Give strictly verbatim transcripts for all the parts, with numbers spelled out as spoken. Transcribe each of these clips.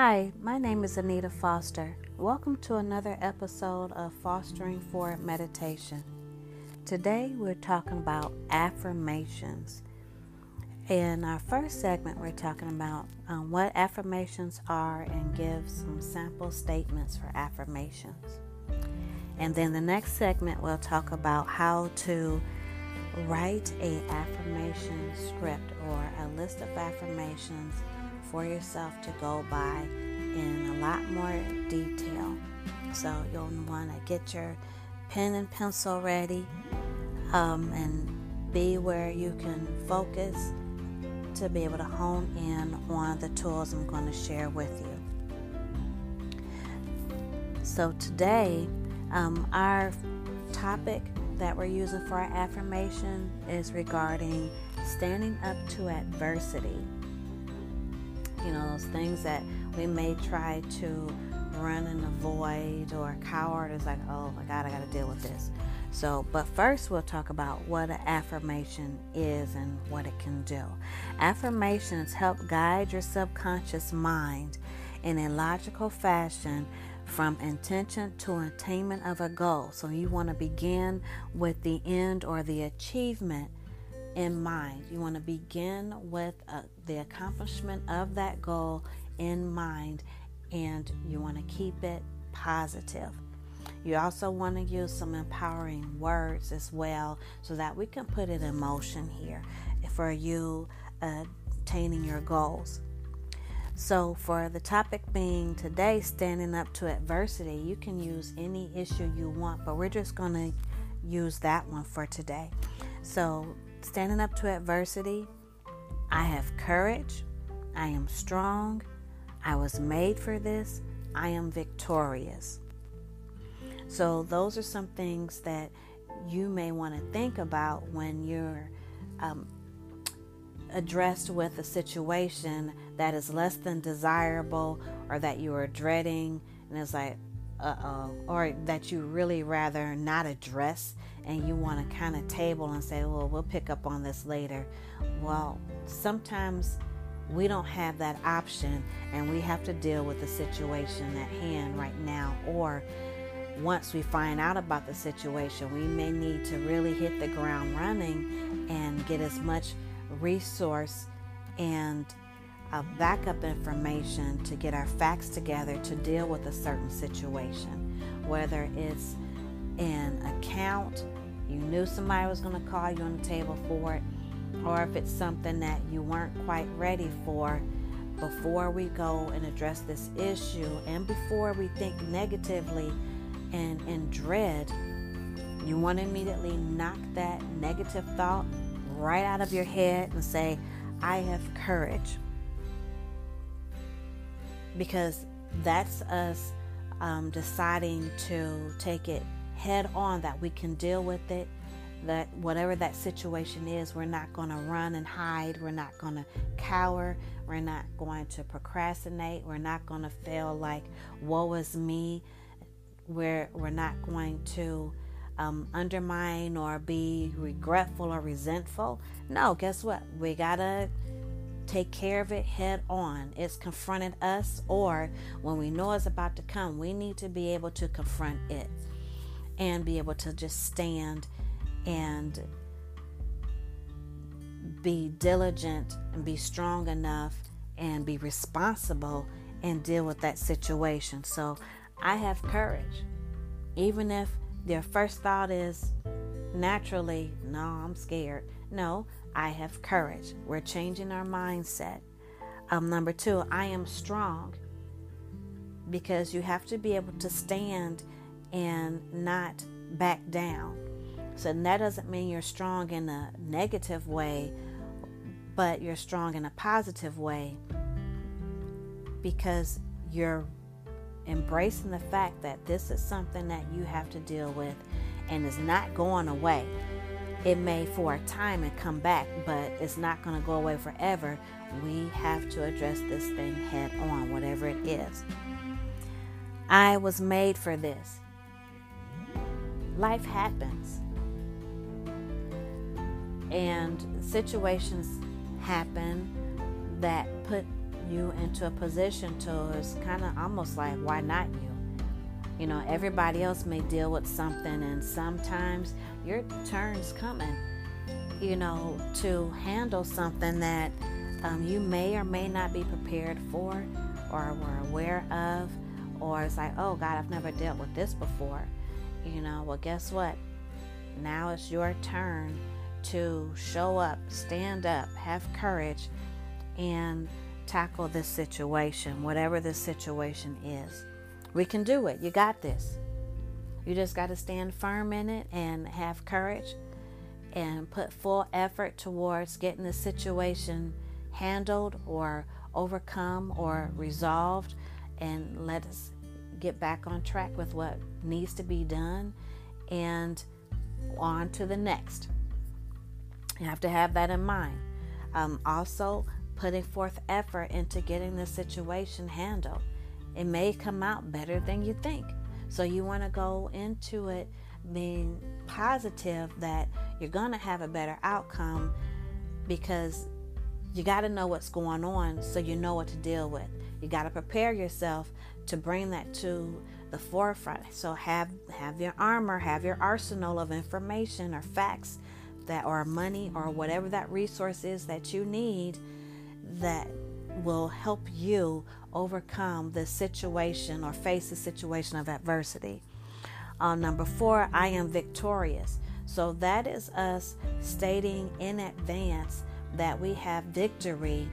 Hi, my name is Anita Foster. Welcome to another episode of Fostering for Meditation. Today we're talking about affirmations. In our first segment, we're talking about um, what affirmations are and give some sample statements for affirmations. And then the next segment, we'll talk about how to write an affirmation script or a list of affirmations for yourself to go by in a lot more detail. So you'll want to get your pen and pencil ready um, and be where you can focus to be able to hone in on the tools I'm going to share with you. So today, um, our topic that we're using for our affirmation is regarding standing up to adversity. You know, those things that we may try to run and avoid or cower. It's like, oh my God, I got to deal with this. So, but first we'll talk about what an affirmation is and what it can do. Affirmations help guide your subconscious mind in a logical fashion from intention to attainment of a goal. So you want to begin with the end or the achievement in mind. You want to begin with uh, the accomplishment of that goal in mind, and you want to keep it positive. You also want to use some empowering words as well, so that we can put it in motion here for you uh, attaining your goals. So for the topic being today, standing up to adversity, you can use any issue you want, but we're just going to use that one for today. So standing up to adversity. I have courage. I am strong. I was made for this. I am victorious. So those are some things that you may want to think about when you're um, addressed with a situation that is less than desirable, or that you are dreading and it's like, uh-oh, or that you really rather not address and you want to kind of table and say, well, we'll pick up on this later. Well, sometimes we don't have that option, and we have to deal with the situation at hand right now, or once we find out about the situation, we may need to really hit the ground running and get as much resource and Uh, backup information to get our facts together to deal with a certain situation. Whether it's an account, you knew somebody was going to call you on the table for it, or if it's something that you weren't quite ready for, before we go and address this issue and before we think negatively and in dread, you want to immediately knock that negative thought right out of your head and say, I have courage. Because that's us um, deciding to take it head on, that we can deal with it, that whatever that situation is, we're not going to run and hide, we're not going to cower, we're not going to procrastinate, we're not going to feel like, woe is me, we're, we're not going to um, undermine or be regretful or resentful. No, guess what? We got to take care of it head on. It's confronted us, or when we know it's about to come, we need to be able to confront it and be able to just stand and be diligent and be strong enough and be responsible and deal with that situation. So I have courage. Even if their first thought is naturally, no, I'm scared. No, I have courage. We're changing our mindset. Um, number two, I am strong. Because you have to be able to stand and not back down. So that doesn't mean you're strong in a negative way, but you're strong in a positive way, because you're embracing the fact that this is something that you have to deal with and is not going away. It may for a time and come back, but it's not going to go away forever. We have to address this thing head on, whatever it is. I was made for this. Life happens. And situations happen that put you into a position to, it's kind of almost like, why not you? You know, everybody else may deal with something, and sometimes your turn's coming, you know, to handle something that um, you may or may not be prepared for or were aware of, or it's like, oh God, I've never dealt with this before. You know, well, guess what? Now it's your turn to show up, stand up, have courage, and tackle this situation, whatever this situation is. We can do it. You got this. You just got to stand firm in it and have courage and put full effort towards getting the situation handled or overcome or resolved, and let us get back on track with what needs to be done and on to the next. You have to have that in mind. Um, also, putting forth effort into getting the situation handled. It may come out better than you think. So you want to go into it being positive that you're going to have a better outcome, because you got to know what's going on so you know what to deal with. You got to prepare yourself to bring that to the forefront. So have have your armor, have your arsenal of information or facts that or money or whatever that resource is that you need that will help you overcome the situation or face the situation of adversity. Um, number four, I am victorious. So that is us stating in advance that we have victory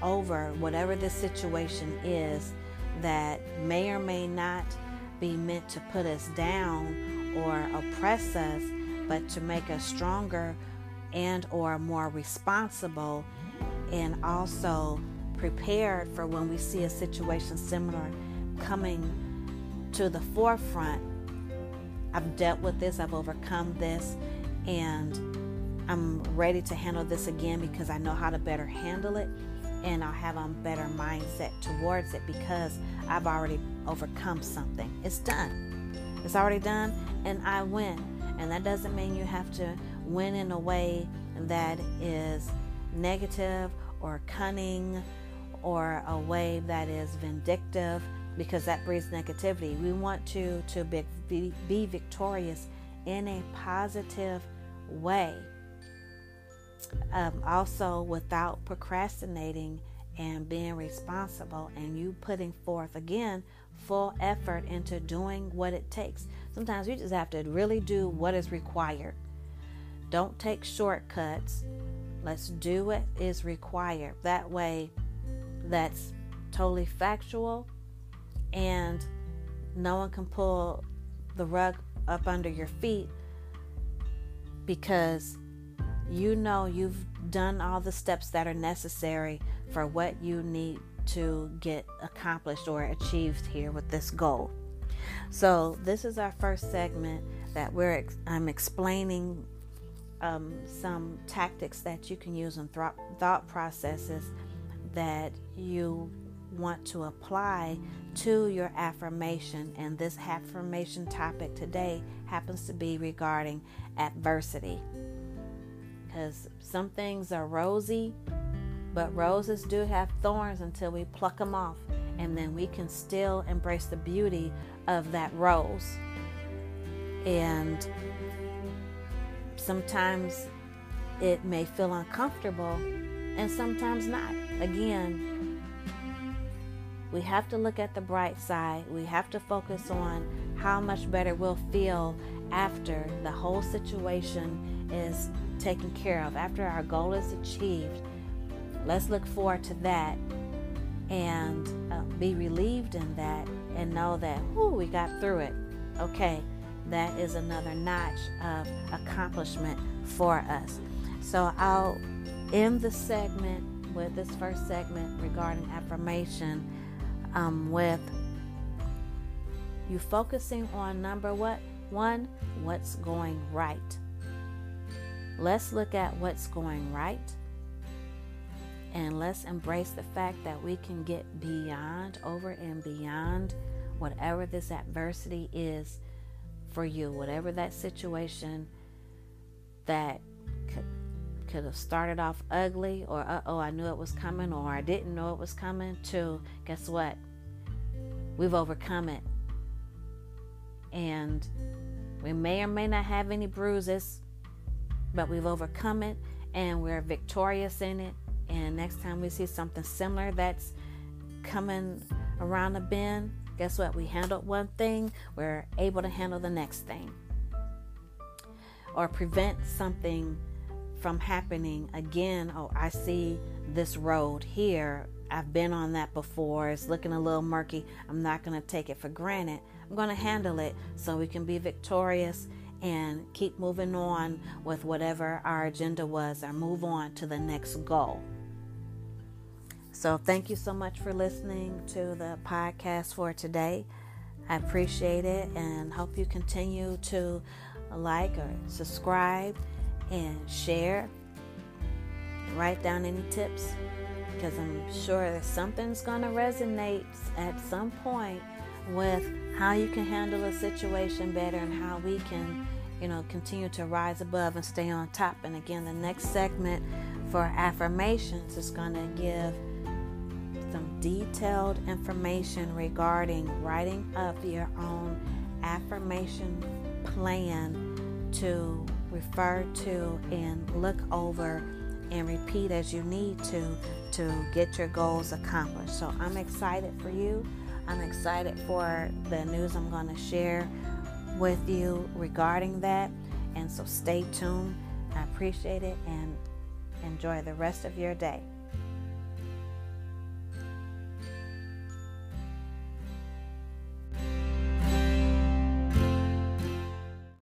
over whatever this situation is that may or may not be meant to put us down or oppress us, but to make us stronger and or more responsible, and also prepared for when we see a situation similar coming to the forefront. I've dealt with this, I've overcome this, and I'm ready to handle this again because I know how to better handle it, and I'll have a better mindset towards it because I've already overcome something. It's done. It's already done, and I win. And that doesn't mean you have to win in a way that is negative or cunning, or a way that is vindictive, because that breeds negativity. We want you to be, be, be victorious in a positive way. Um, also, without procrastinating and being responsible, and you putting forth, again, full effort into doing what it takes. Sometimes you just have to really do what is required. Don't take shortcuts. Let's do what is required. That way, that's totally factual, and no one can pull the rug up under your feet, because you know you've done all the steps that are necessary for what you need to get accomplished or achieved here with this goal. So this is our first segment that we're ex- I'm explaining um, some tactics that you can use in th- thought processes that you want to apply to your affirmation. And this affirmation topic today happens to be regarding adversity, because some things are rosy, but roses do have thorns until we pluck them off, and then we can still embrace the beauty of that rose. And sometimes it may feel uncomfortable, and sometimes not. Again, we have to look at the bright side. We have to focus on how much better we'll feel after the whole situation is taken care of, after our goal is achieved. Let's look forward to that and uh, be relieved in that, and know that, whoo, we got through it. Okay, that is another notch of accomplishment for us. So I'll end the segment with this first segment regarding affirmation um, with you focusing on number what one, what's going right. Let's look at what's going right, and let's embrace the fact that we can get beyond, over and beyond whatever this adversity is for you, whatever that situation that could have started off ugly, or uh-oh, I knew it was coming, or I didn't know it was coming, to guess what? We've overcome it. And we may or may not have any bruises, but we've overcome it and we're victorious in it. And next time we see something similar that's coming around the bend, guess what? We handled one thing, we're able to handle the next thing. Or prevent something from happening again. Oh, I see this road here. I've been on that before. It's looking a little murky. I'm not going to take it for granted. I'm going to handle it so we can be victorious and keep moving on with whatever our agenda was, or move on to the next goal. So thank you so much for listening to the podcast for today. I appreciate it and hope you continue to like or subscribe and share. Write down any tips, because I'm sure that something's going to resonate at some point with how you can handle a situation better and how we can, you know, continue to rise above and stay on top. And again, the next segment for affirmations is going to give some detailed information regarding writing up your own affirmation plan to refer to and look over and repeat as you need to to get your goals accomplished. So I'm excited for you. I'm excited for the news I'm going to share with you regarding that. And so stay tuned. I appreciate it, and enjoy the rest of your day.